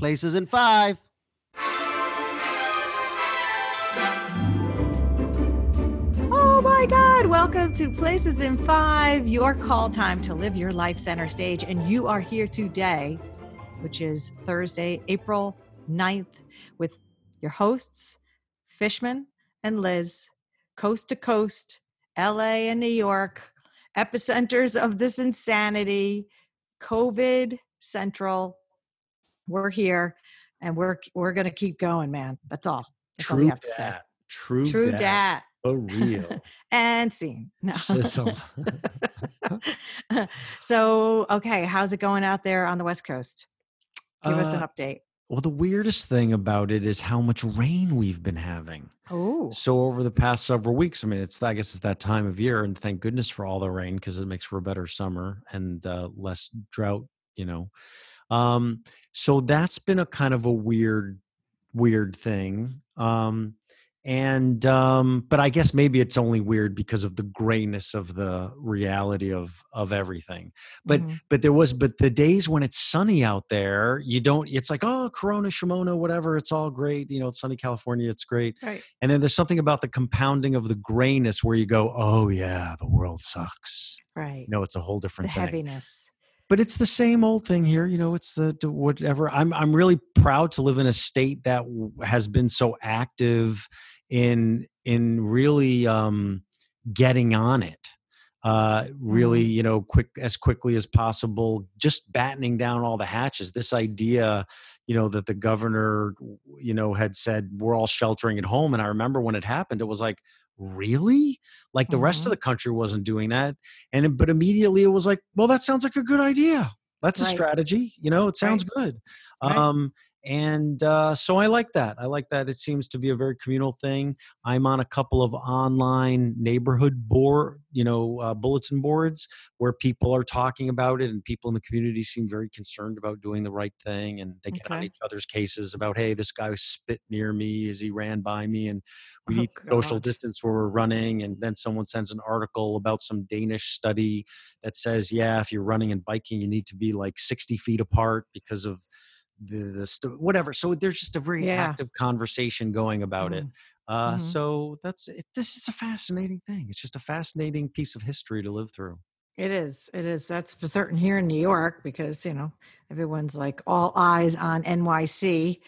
Places in Five. Oh my God, welcome to Places in Five, your call time to live your life center stage. And you are here today, which is Thursday, April 9th, with your hosts, Fishman and Liz, coast to coast, LA and New York, epicenters of this insanity, COVID Central. We're here, and we're going to keep going, man. That's all. That's true all we have to say. True dat. For real. And scene. No. So, okay, how's it going out there on the West Coast? Give us an update. Well, the weirdest thing about it is how much rain we've been having. Oh. So over the past several weeks, I mean, I guess it's that time of year, and thank goodness for all the rain because it makes for a better summer and less drought, you know. So that's been a kind of a weird thing. But I guess maybe it's only weird because of the grayness of the reality of everything. But the days when it's sunny out there, it's like, oh, Corona, Shimona, whatever. It's all great. You know, it's sunny California. It's great. Right. And then there's something about the compounding of the grayness where you go, oh yeah, the world sucks. Right. You know, it's a whole different thing. Heaviness. But it's the same old thing here, you know. It's the whatever. I'm really proud to live in a state that has been so active in really getting on it, really, you know, quickly as possible, just battening down all the hatches. This idea, you know, that the governor, you know, had said we're all sheltering at home, and I remember when it happened, it was like, really? Like the rest of the country wasn't doing that. But immediately it was like, well, that sounds like a good idea. That's a strategy. You know, it sounds good. Right. So I like that. It seems to be a very communal thing. I'm on a couple of online neighborhood bulletin boards where people are talking about it, and people in the community seem very concerned about doing the right thing. And they get on each other's cases about, hey, this guy spit near me as he ran by me, and we need social distance where we're running. And then someone sends an article about some Danish study that says, yeah, if you're running and biking, you need to be like 60 feet apart because of whatever. So there's just a very active conversation going about it. So that's it. This is a fascinating thing. It's just a fascinating piece of history to live through. It is. That's for certain here in New York, because, you know, everyone's like all eyes on NYC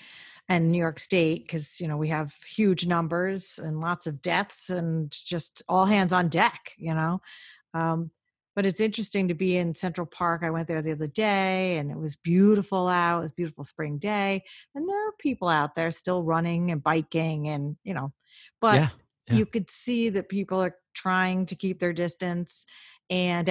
and New York State, because, you know, we have huge numbers and lots of deaths and just all hands on deck, you know. But it's interesting to be in Central Park. I went there the other day, and it was beautiful out. It was a beautiful spring day. And there are people out there still running and biking and, you know, but you could see that people are trying to keep their distance, and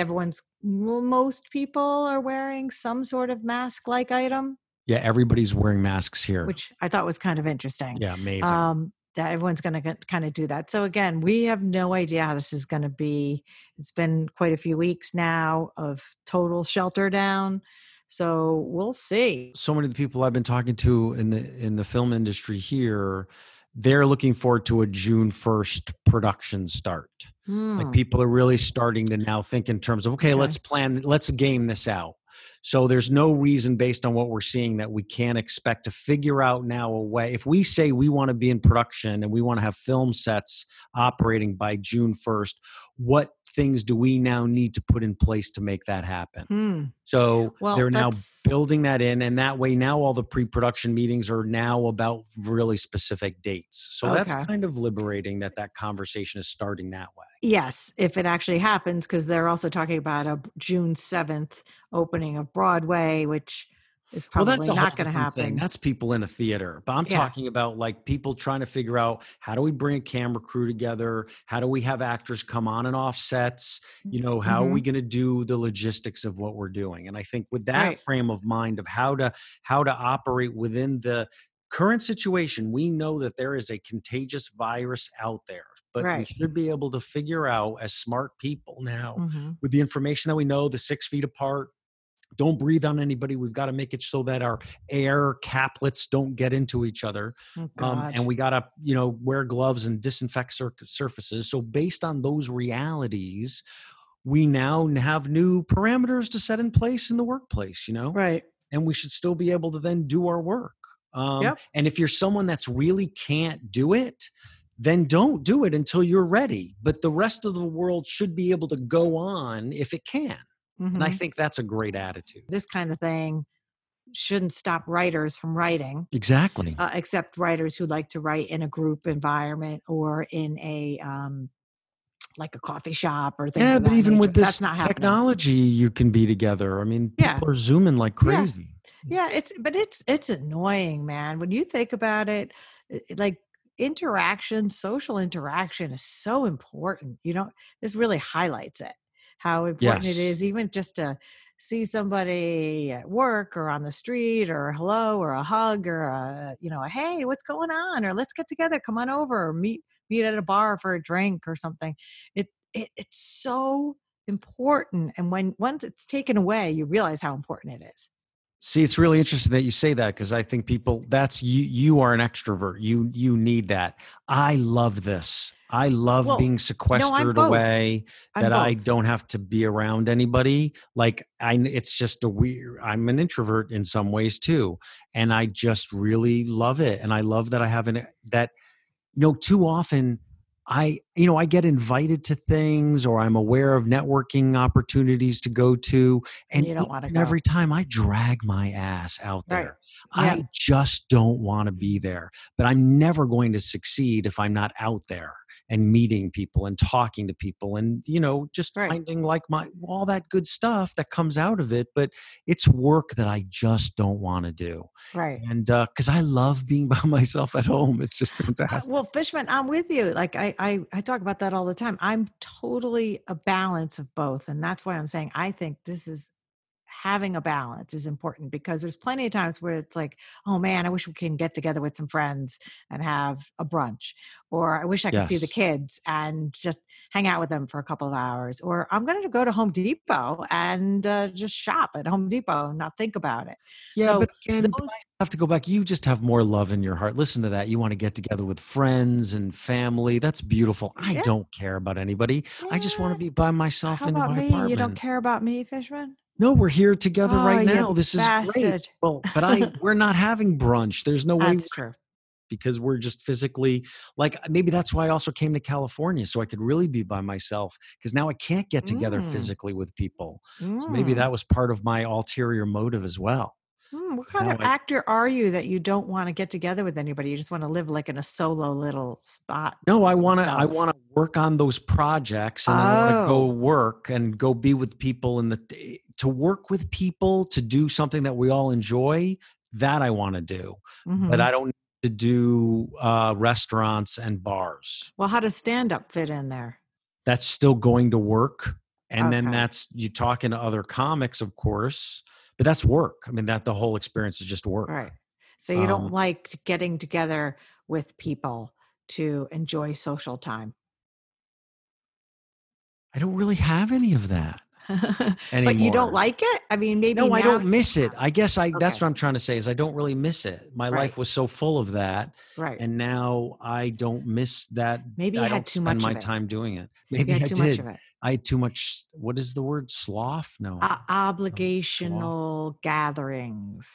most people are wearing some sort of mask-like item. Yeah, everybody's wearing masks here. Which I thought was kind of interesting. Yeah, amazing. That everyone's going to kind of do that. So again, we have no idea how this is going to be. It's been quite a few weeks now of total shelter down. So we'll see. So many of the people I've been talking to in the film industry here, they're looking forward to a June 1st production start. Like people are really starting to now think in terms of, okay, let's plan, let's game this out. So there's no reason based on what we're seeing that we can't expect to figure out now a way. If we say we want to be in production and we want to have film sets operating by June 1st, what things do we now need to put in place to make that happen? So they're now building that in. And that way now all the pre-production meetings are now about really specific dates. So that's kind of liberating that conversation is starting that way. Yes, if it actually happens, because they're also talking about a June 7th opening of Broadway, which is probably not going to happen. That's people in a theater. But I'm talking about like people trying to figure out, how do we bring a camera crew together? How do we have actors come on and off sets? You know, how are we going to do the logistics of what we're doing? And I think with that frame of mind of how to operate within the current situation, we know that there is a contagious virus out there. But we should be able to figure out as smart people now with the information that we know, the 6 feet apart, don't breathe on anybody. We've got to make it so that our air caplets don't get into each other. And we got to, you know, wear gloves and disinfect surfaces. So based on those realities, we now have new parameters to set in place in the workplace, you know? Right. and we should still be able to then do our work. And if you're someone that's really can't do it, then don't do it until you're ready. But the rest of the world should be able to go on if it can. Mm-hmm. And I think that's a great attitude. This kind of thing shouldn't stop writers from writing. Exactly. Except writers who like to write in a group environment or in a, like a coffee shop or things like that. Yeah, but even with this technology, you can be together. I mean, people are zooming like crazy. Yeah, it's annoying, man. When you think about it, like interaction, social interaction is so important. You know, this really highlights it, how important it is, even just to see somebody at work or on the street or a hello or a hug or a, you know, a, hey, what's going on? Or let's get together. Come on over or meet at a bar for a drink or something. It's so important. And once it's taken away, you realize how important it is. See, it's really interesting that you say that, because I think people, that's you are an extrovert. You need that. I love this. I love being sequestered away, that I don't have to be around anybody. Like it's just I'm an introvert in some ways too. And I just really love it. And I love that I have that, you know, too often I get invited to things, or I'm aware of networking opportunities to go to. And you don't want to go. Every time I drag my ass out there, I just don't want to be there. But I'm never going to succeed if I'm not out there and meeting people and talking to people and, you know, just finding like all that good stuff that comes out of it. But it's work that I just don't want to do. Right. And because I love being by myself at home. It's just fantastic. Well, Fishman, I'm with you. Like I talk about that all the time. I'm totally a balance of both. And that's why I'm saying, I think this is having a balance is important, because there's plenty of times where it's like, oh man, I wish we can get together with some friends and have a brunch, or I wish I could see the kids and just hang out with them for a couple of hours, or I'm going to go to Home Depot and just shop at Home Depot and not think about it. Yeah, so but again, I have to go back. You just have more love in your heart. Listen to that. You want to get together with friends and family. That's beautiful. I don't care about anybody. Yeah. I just want to be by myself in my apartment. You don't care about me, Fishman? No, we're here together right now. This is great. Well, but we're not having brunch. There's no way. That's true. Because we're just physically, like, maybe that's why I also came to California, so I could really be by myself, because now I can't get together physically with people. So maybe that was part of my ulterior motive as well. What kind of actor are you that you don't want to get together with anybody? You just want to live like in a solo little spot. No, I want to work on those projects, and I want to go work and go be with people to work with people, to do something that we all enjoy. That I want to do, but I don't need to do restaurants and bars. Well, how does stand-up fit in there? That's still going to work. And then that's you talking to other comics, of course. But that's work. I mean, the whole experience is just work. Right. So you don't like getting together with people to enjoy social time. I don't really have any of that anymore. But you don't like it? I mean, maybe I don't miss it. I guess that's what I'm trying to say, is I don't really miss it. My life was so full of that. Right. And now I don't miss that. Maybe I had too much of it. I don't spend my time doing it. Maybe I did. I had too much, what is the word? Sloth? No. Obligational gatherings.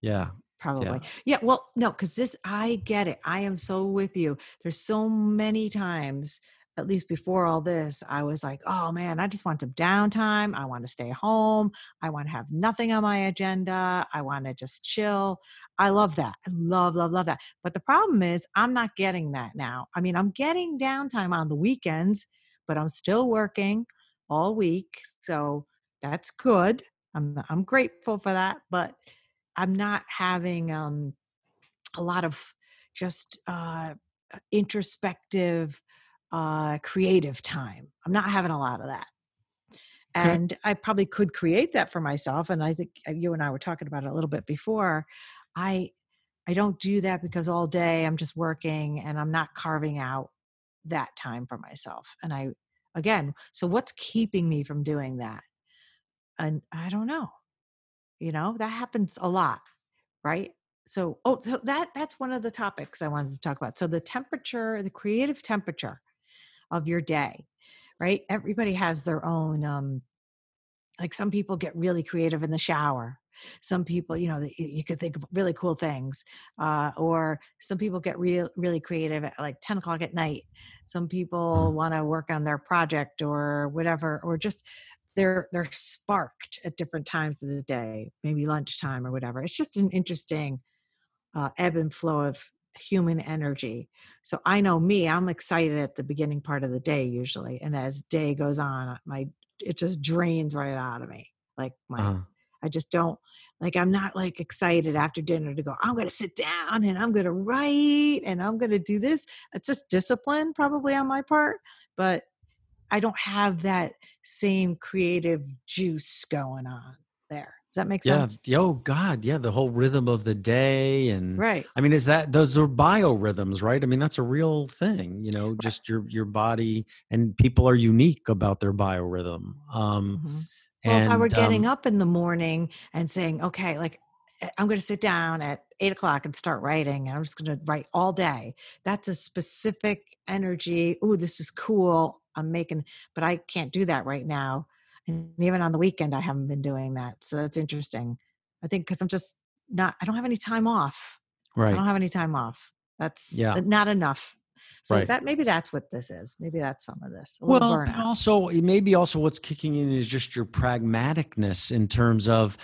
Yeah. Probably. Yeah. Well, no, because I get it. I am so with you. There's so many times, at least before all this, I was like, oh man, I just want some downtime. I want to stay home. I want to have nothing on my agenda. I want to just chill. I love that. I love, love, love that. But the problem is I'm not getting that now. I mean, I'm getting downtime on the weekends, but I'm still working all week. So that's good. I'm grateful for that, but I'm not having a lot of just introspective, creative time. I'm not having a lot of that. And I probably could create that for myself. And I think you and I were talking about it a little bit before. I don't do that because all day I'm just working and I'm not carving out that time for myself. And so what's keeping me from doing that? And I don't know, you know, that happens a lot, right? So, that's one of the topics I wanted to talk about. So the temperature, the creative temperature of your day, right? Everybody has their own, like some people get really creative in the shower. Some people, you know, you could think of really cool things. Or some people get really creative at like 10 o'clock at night. Some people want to work on their project or whatever, or just they're sparked at different times of the day, maybe lunchtime or whatever. It's just an interesting ebb and flow of human energy. So I know me, I'm excited at the beginning part of the day usually. And as day goes on, it just drains right out of me. Like I just don't, like, I'm not like excited after dinner to go, I'm going to sit down and I'm going to write and I'm going to do this. It's just discipline probably on my part, but I don't have that same creative juice going on there. Does that make sense? Yeah. Oh God. Yeah. The whole rhythm of the day. And right. I mean, those are biorhythms, right? I mean, that's a real thing, you know, right. Just your body, and people are unique about their biorhythm. If I were getting up in the morning and saying, okay, like I'm going to sit down at 8 o'clock and start writing, and I'm just going to write all day. That's a specific energy. Oh, this is cool. But I can't do that right now. And even on the weekend, I haven't been doing that. So that's interesting. I think because I don't have any time off. Right. I don't have any time off. That's not enough. So that maybe that's what this is. Maybe that's some of this. Well, and also maybe what's kicking in is just your pragmaticness in terms of,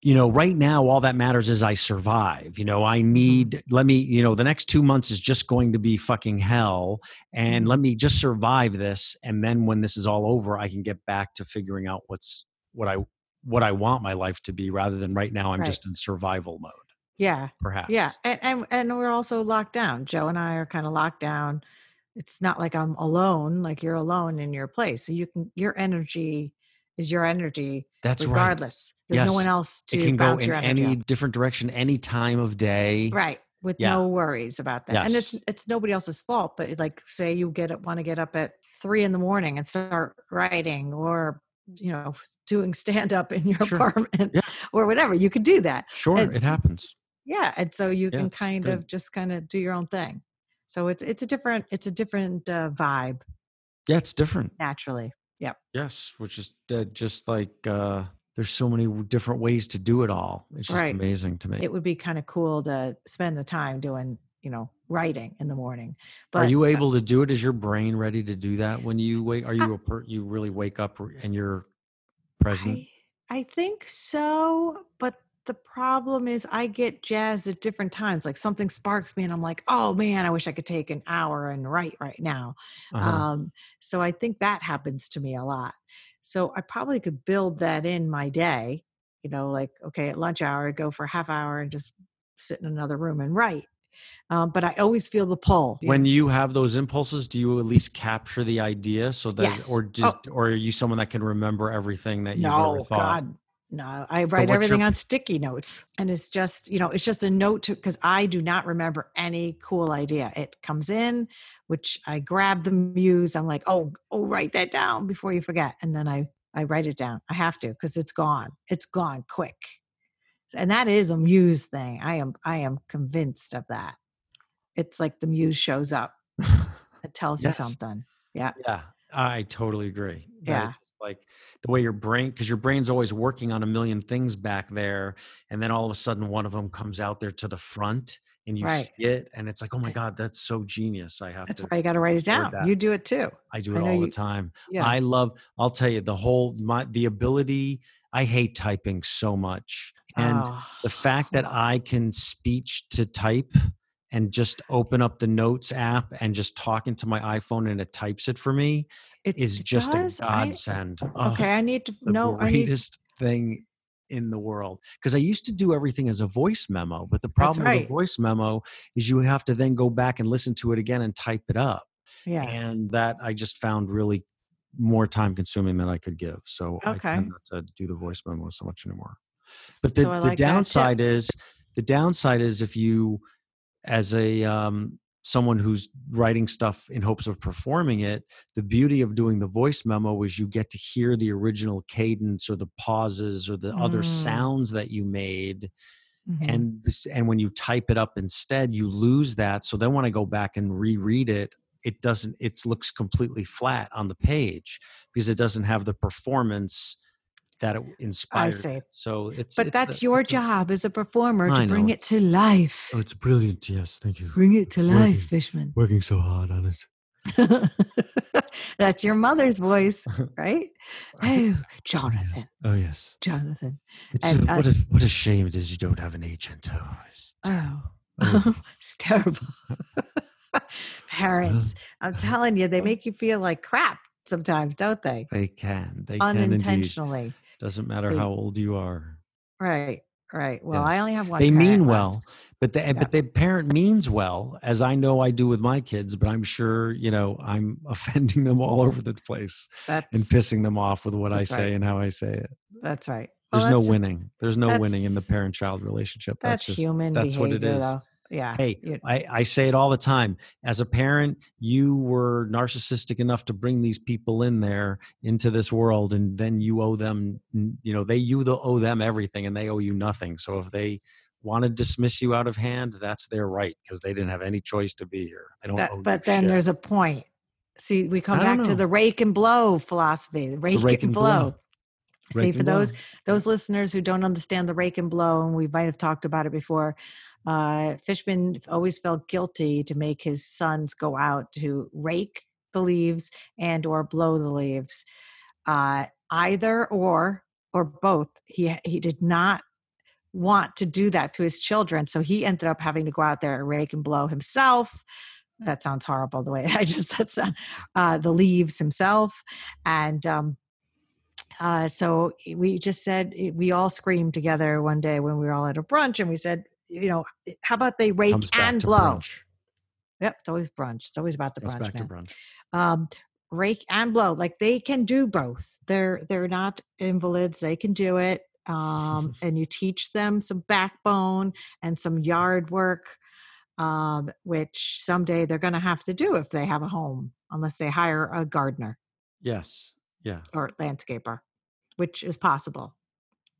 you know, right now, all that matters is I survive. You know, the next 2 months is just going to be fucking hell. And let me just survive this. And then when this is all over, I can get back to figuring out what I want my life to be, rather than right now I'm just in survival mode. Yeah. Perhaps. Yeah. And we're also locked down. Joe and I are kind of locked down. It's not like I'm alone, like you're alone in your place. So your energy is your energy. That's regardless. Right. There's no one else to bounce your energy. It can go in any different direction, any time of day. Right. With no worries about that. Yes. And it's nobody else's fault, but like, say you want to get up at 3 a.m. and start writing, or, you know, doing stand up in your apartment or whatever. You could do that. Sure. And it happens. Yeah. And so you can kind of just kind of do your own thing. So it's a different vibe. Yeah. It's different. Naturally. Yep. Yes, which is just like there's so many different ways to do it all. It's just amazing to me. It would be kind of cool to spend the time doing, you know, writing in the morning. But are you able to do it? Is your brain ready to do that when you wake? Are you you really wake up and you're present? I think so, but the problem is I get jazzed at different times. Like something sparks me and I'm like, oh man, I wish I could take an hour and write right now. So I think that happens to me a lot. So I probably could build that in my day, you know, like, okay, at lunch hour, I go for a half hour and just sit in another room and write. But I always feel the pull. When you have those impulses, do you at least capture the idea so that, or are you someone that can remember everything that you've ever thought? No, I write everything on sticky notes, and it's just, you know, it's just a note because I do not remember any cool idea. It comes in, which I grab the muse. I'm like, oh, write that down before you forget. And then I write it down. I have to, because it's gone. It's gone quick. And that is a muse thing. I am convinced of that. It's like the muse shows up and tells you something. Yeah. Yeah. I totally agree. Yeah. Like the way your brain, because your brain's always working on a million things back there. And then all of a sudden, one of them comes out there to the front and you see it. And it's like, oh my God, that's so genius. That's why you got to write it down. You do it too. I do it all the time. Yeah. I'll tell you the ability, I hate typing so much. And the fact that I can speech to type and just open up the notes app and just talk into my iPhone and it types it for me. It is just a godsend. I need to know. The greatest thing in the world. Because I used to do everything as a voice memo, but the problem with a voice memo is you have to then go back and listen to it again and type it up. Yeah. And that I just found really more time consuming than I could give. So I tend not to do the voice memo so much anymore. But the downside is if you, as a someone who's writing stuff in hopes of performing it, the beauty of doing the voice memo is you get to hear the original cadence or the pauses or the other sounds that you made. Mm-hmm. And when you type it up instead, you lose that. So then when I go back and reread it, it looks completely flat on the page because it doesn't have the performance that it inspired. I see. So it's, but it's, that's your job as a performer to bring it to life. Oh, it's brilliant. Yes. Thank you. Bring it to life, Fishman. Working so hard on it. That's your mother's voice, right? Oh, Jonathan. Yes. Oh, yes. Jonathan. It's and, what a shame it is you don't have an agent. Oh, it's terrible. It's terrible. Parents, I'm telling you, they make you feel like crap sometimes, don't they? They can. They unintentionally. Can doesn't matter how old you are. Right. Right. Well, yes. I only have one. They mean well, but the but the parent means well, as I know I do with my kids. But I'm sure I'm offending them all over the place and pissing them off with what I say and how I say it. That's right. Well, there's no winning. There's no winning in the parent-child relationship. That's just human. That's behavior, what it is. Though. Yeah. Hey, I say it all the time. As a parent, you were narcissistic enough to bring these people into this world, and then you owe them, you owe them everything and they owe you nothing. So if they want to dismiss you out of hand, that's their right because they didn't have any choice to be here. They don't owe you But then shit. There's a point. See, we come back to the rake and blow philosophy. Rake and blow. See, for those listeners who don't understand the rake and blow, and we might have talked about it before, Fishman always felt guilty to make his sons go out to rake the leaves and or blow the leaves, either or both. He did not want to do that to his children, so he ended up having to go out there and rake and blow himself. That sounds horrible the way I just said the leaves himself, and so we just said, we all screamed together one day when we were all at a brunch, and we said, how about they rake and blow? Brunch. Yep. It's always brunch. It's always about the brunch. Back to brunch. Rake and blow. Like they can do both. They're not invalids. They can do it. And you teach them some backbone and some yard work, which someday they're going to have to do if they have a home, unless they hire a gardener. Yes. Yeah. Or landscaper, which is possible.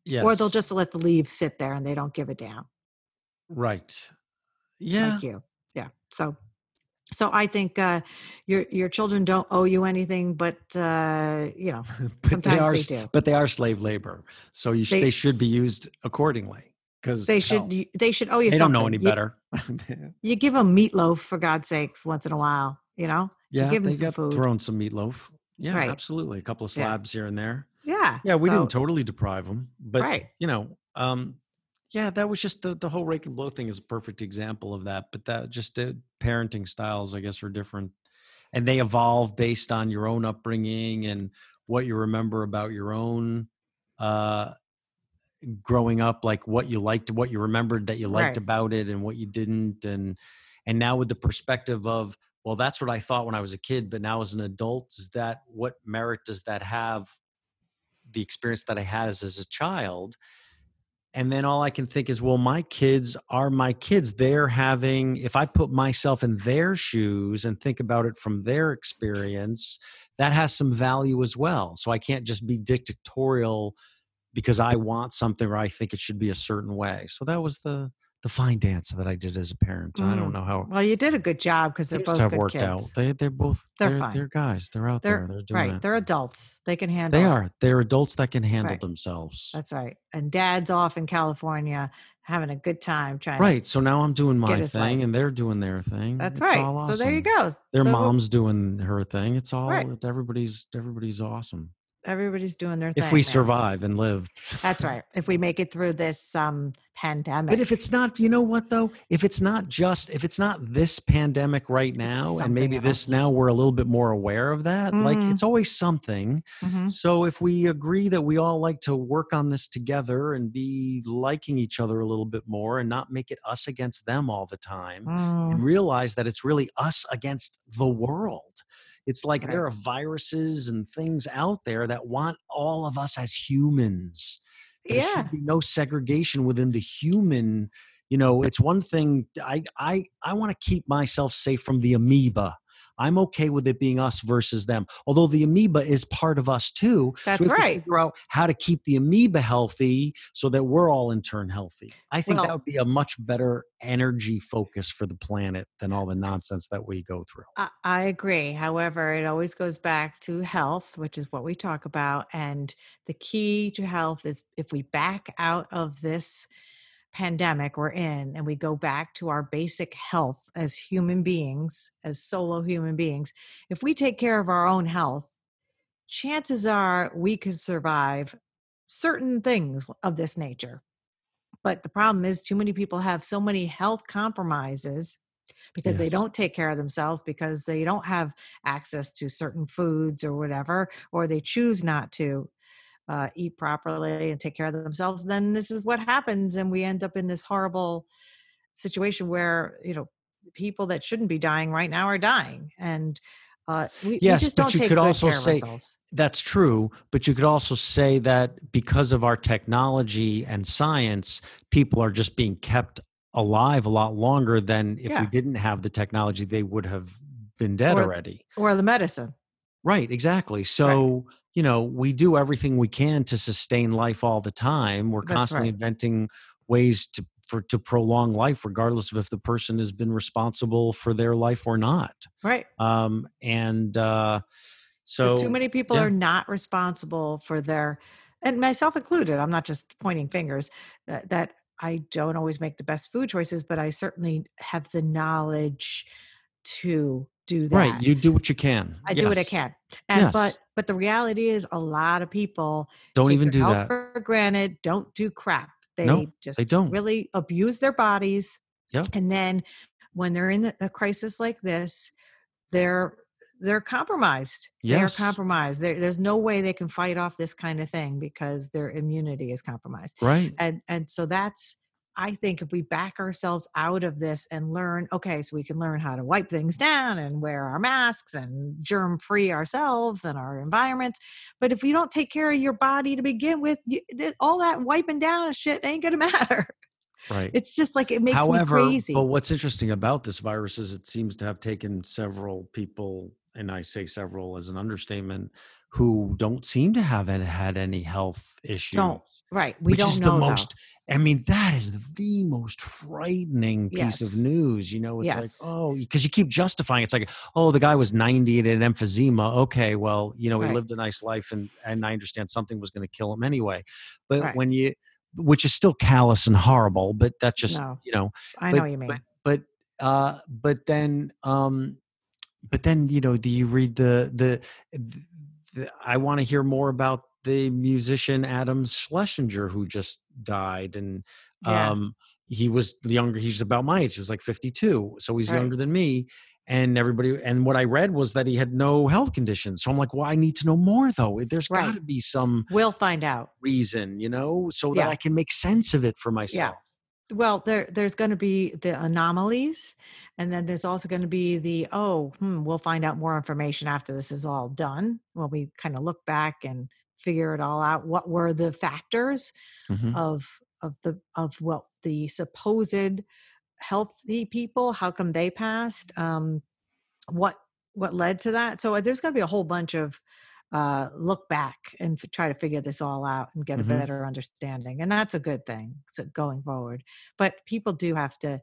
Yes. Or they'll just let the leaves sit there and they don't give a damn. Right. Yeah. Like you. Yeah. So I think your children don't owe you anything, but but sometimes they do. But they are slave labor, so they should be used accordingly. Because they should owe you. They don't know any better. You give them meatloaf for God's sakes once in a while, Yeah. You give them thrown some meatloaf. Yeah, right. Absolutely. A couple of slabs here and there. Yeah. Yeah, we didn't totally deprive them, but yeah, that was just the whole rake and blow thing is a perfect example of that. But that just the parenting styles, I guess, are different, and they evolve based on your own upbringing and what you remember about your own growing up, like what you liked, what you remembered that you liked about it, and what you didn't, and now with the perspective of, well, that's what I thought when I was a kid, but now as an adult, is that what merit does that have? The experience that I had as a child. And then all I can think is, well, my kids are my kids. They're having, if I put myself in their shoes and think about it from their experience, that has some value as well. So I can't just be dictatorial because I want something or I think it should be a certain way. So that was the fine dance that I did as a parent. I don't know how. Well, you did a good job because they're both good worked kids. Out. They're both, they're fine. They're guys. They're out there. They're doing it. They're adults. They can handle. They are. They're adults that can handle themselves. That's right. And dad's off in California having a good time trying. Right. So now I'm doing my thing and they're doing their thing. That's right. Awesome. So there you go. Their mom's doing her thing. It's all everybody's awesome. Everybody's doing their thing. If we survive and live. That's right. If we make it through this pandemic. But if it's not, you know what though? If it's not this pandemic right now, and maybe this now we're a little bit more aware of that, like it's always something. So if we agree that we all like to work on this together and be liking each other a little bit more and not make it us against them all the time and realize that it's really us against the world. It's like there are viruses and things out there that want all of us as humans. There should be no segregation within the human. It's one thing I want to keep myself safe from the amoeba. I'm okay with it being us versus them. Although the amoeba is part of us too. That's right. So we have to figure out how to keep the amoeba healthy so that we're all in turn healthy. I think that would be a much better energy focus for the planet than all the nonsense that we go through. I agree. However, it always goes back to health, which is what we talk about. And the key to health is if we back out of this pandemic we're in and we go back to our basic health as human beings, as solo human beings, if we take care of our own health, chances are we could survive certain things of this nature. But the problem is too many people have so many health compromises because they don't take care of themselves, because they don't have access to certain foods or whatever, or they choose not to eat properly and take care of themselves. Then this is what happens. And we end up in this horrible situation where, you know, people that shouldn't be dying right now are dying. And we just don't take good care of ourselves. Yes, but you could also say that's true, but you could also say that because of our technology and science, people are just being kept alive a lot longer than if we didn't have the technology, they would have been dead already. Or the medicine. Right, exactly. So, you know, we do everything we can to sustain life all the time. We're constantly inventing ways to prolong life, regardless of if the person has been responsible for their life or not. Right. So too many people are not responsible for their, and myself included, I'm not just pointing fingers, that I don't always make the best food choices, but I certainly have the knowledge to do that. Right. You do what you can. I do what I can. And, but the reality is a lot of people don't even do that for granted. Don't do crap. They don't really abuse their bodies. Yep. And then when they're in a crisis like this, they're compromised. Yes. They're compromised. There's no way they can fight off this kind of thing because their immunity is compromised. Right. And so that's, I think if we back ourselves out of this and learn, okay, so we can learn how to wipe things down and wear our masks and germ-free ourselves and our environment. But if you don't take care of your body to begin with, all that wiping down and shit ain't going to matter. Right. It's just like, it makes me crazy. But what's interesting about this virus is it seems to have taken several people, and I say several as an understatement, who don't seem to have had any health issues. Right. We don't know. That is the most frightening piece of news. You know, it's like, because you keep justifying. It's like, oh, the guy was 90 and had an emphysema. Okay, well, you know, he lived a nice life and I understand something was going to kill him anyway. But when you, which is still callous and horrible, but that's just, you know. I know what you mean. But then, you know, do you read I want to hear more about the musician Adam Schlesinger, who just died, and he was younger. He's about my age. He was like 52, so he's younger than me. And everybody, and what I read was that he had no health conditions. So I'm like, well, I need to know more though. There's got to be some. We'll find out reason, you know, so that I can make sense of it for myself. Yeah. Well, there's going to be the anomalies, and then there's also going to be we'll find out more information after this is all done when we kind of look back and figure it all out. What were the factors of what the supposed healthy people? How come they passed? What led to that? So there's going to be a whole bunch of look back and try to figure this all out and get a better understanding. And that's a good thing going forward. But people do have to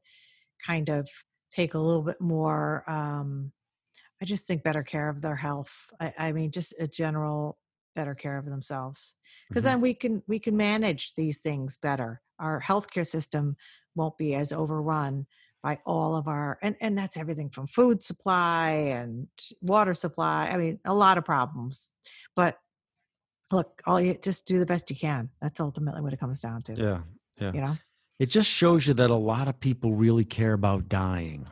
kind of take a little bit more. I just think better care of their health. I mean, just a general. Better care of themselves, because then we can manage these things better. Our healthcare system won't be as overrun by all of our and that's everything from food supply and water supply. I mean, a lot of problems. But look, just do the best you can. That's ultimately what it comes down to. Yeah, yeah. You know, it just shows you that a lot of people really care about dying.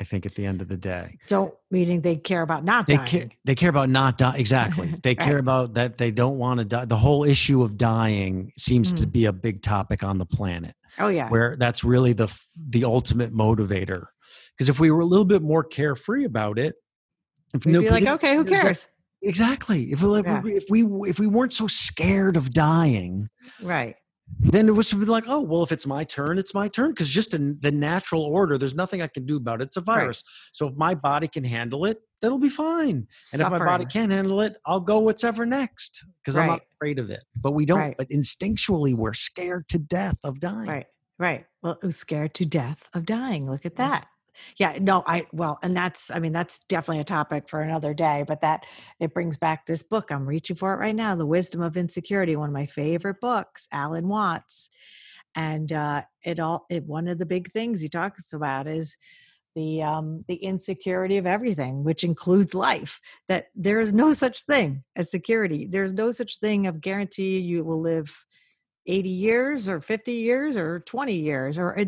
I think at the end of the day, meaning they care about not dying. They care about not dying. Exactly. They care about that. They don't want to die. The whole issue of dying seems to be a big topic on the planet. Oh yeah. Where that's really the ultimate motivator. Because if we were a little bit more carefree about it, we'd be like, okay, who cares? Exactly. If we weren't so scared of dying, right. then it was like, oh, well, if it's my turn, it's my turn. Because just in the natural order, there's nothing I can do about it. It's a virus. Right. So if my body can handle it, that'll be fine. And if my body can't handle it, I'll go whatever's next because I'm not afraid of it. But we don't. Right. But instinctually, we're scared to death of dying. Right. Right. Well, it was scared to death of dying. Look at that. Yeah. No, and that's definitely a topic for another day, but it brings back this book. I'm reaching for it right now. The Wisdom of Insecurity, one of my favorite books, Alan Watts. And, one of the big things he talks about is the insecurity of everything, which includes life, that there is no such thing as security. There's no such thing of guarantee you will live 80 years or 50 years or 20 years, or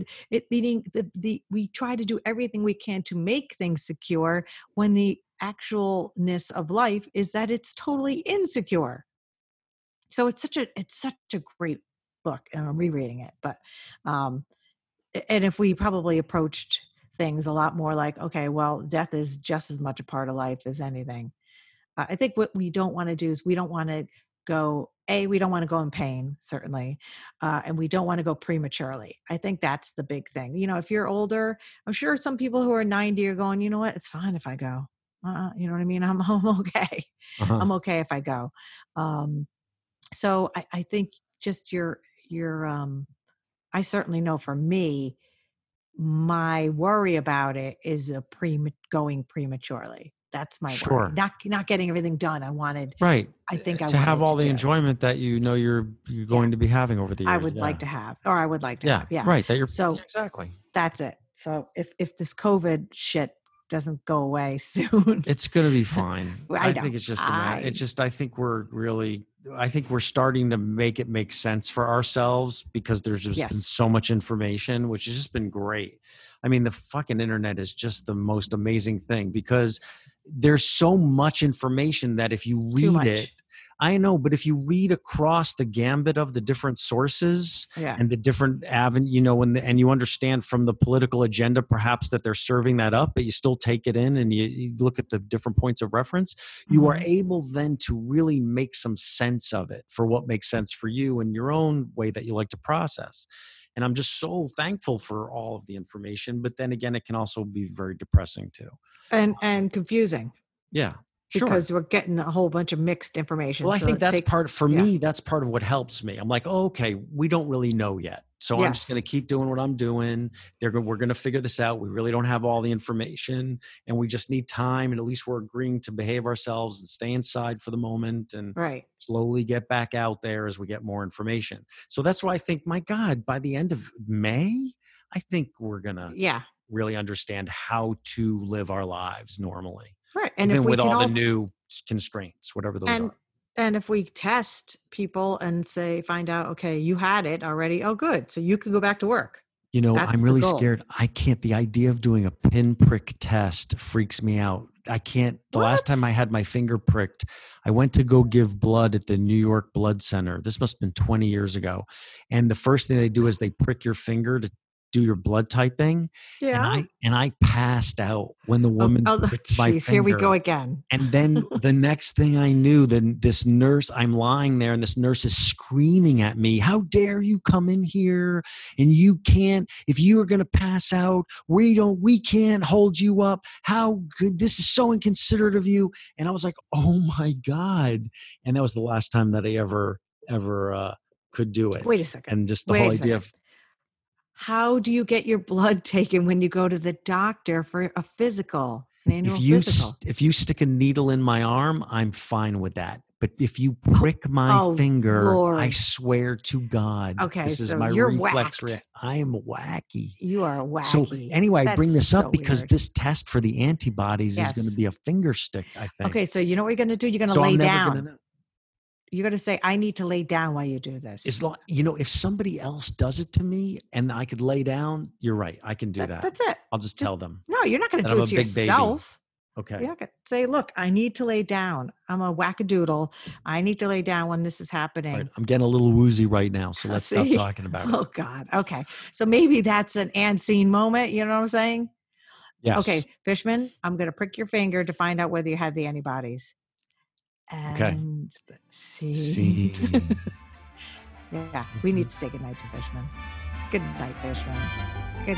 we try to do everything we can to make things secure when the actualness of life is that it's totally insecure. So it's such a great book, and I'm rereading it, but, and if we probably approached things a lot more like, okay, well, death is just as much a part of life as anything. I think what we don't want to do is we don't want to go in pain, certainly. And we don't want to go prematurely. I think that's the big thing. You know, if you're older, I'm sure some people who are 90 are going, you know what, it's fine if I go. You know what I mean? I'm okay. Uh-huh. I'm okay if I go. So I think just I certainly know for me, my worry about it is going prematurely. That's my worry. Not getting everything done I wanted. Right. I think I to have all the enjoyment that you know you're going to be having over the years. I would like to have. Yeah. Right. Exactly. That's it. So if this COVID shit doesn't go away soon, it's going to be fine. I think it's just I think we're starting to make it make sense for ourselves because there's just been so much information, which has just been great. I mean, the fucking internet is just the most amazing thing because there's so much information that if you read it, I know, but if you read across the gambit of the different sources and the different avenues, you know, and you understand from the political agenda, perhaps that they're serving that up, but you still take it in and you look at the different points of reference, you are able then to really make some sense of it for what makes sense for you and your own way that you like to process. And I'm just so thankful for all of the information, but then again, it can also be very depressing too. And confusing. Yeah. Because we're getting a whole bunch of mixed information. Well, I think that's part of what helps me. I'm like, oh, okay, we don't really know yet. So I'm just going to keep doing what I'm doing. We're going to figure this out. We really don't have all the information and we just need time. And at least we're agreeing to behave ourselves and stay inside for the moment and slowly get back out there as we get more information. So that's why I think, my God, by the end of May, I think we're going to really understand how to live our lives normally. Right. And even with all the new constraints, whatever those are. And if we test people and find out, okay, you had it already. Oh, good. So you can go back to work. You know, I'm really scared. I can't. The idea of doing a pinprick test freaks me out. I can't. The last time I had my finger pricked, I went to go give blood at the New York Blood Center. This must have been 20 years ago. And the first thing they do is they prick your finger to do your blood typing. Yeah. And I passed out when the woman pricked my finger. Here we go again. And then the next thing I knew, then this nurse, I'm lying there and this nurse is screaming at me, how dare you come in here? And you can't, if you are going to pass out, we can't hold you up. How good, this is so inconsiderate of you. And I was like, oh my God. And that was the last time that I ever could do it. Wait a second. And just the whole idea of, how do you get your blood taken when you go to the doctor for a physical? If you stick a needle in my arm, I'm fine with that. But if you prick my finger, Lord. I swear to God, this is my reflex. I am wacky. You are wacky. So anyway, I bring this up because this test for the antibodies is going to be a finger stick, I think. Okay, so you know what you're going to do? You're going to lay down. You're going to say, I need to lay down while you do this. As long, you know, if somebody else does it to me and I could lay down, you're right. I can do that. That's it. I'll just tell them. No, you're not going to do it to yourself. Baby. Okay. You're not going to say, look, I need to lay down. I'm a wackadoodle. I need to lay down when this is happening. Right. I'm getting a little woozy right now. So let's stop talking about it. Oh God. Okay. So maybe that's an unseen moment. You know what I'm saying? Yes. Okay. Fishman, I'm going to prick your finger to find out whether you have the antibodies. And see. Yeah, we need to say goodnight to Fishman. Good night, Fishman. Good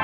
night.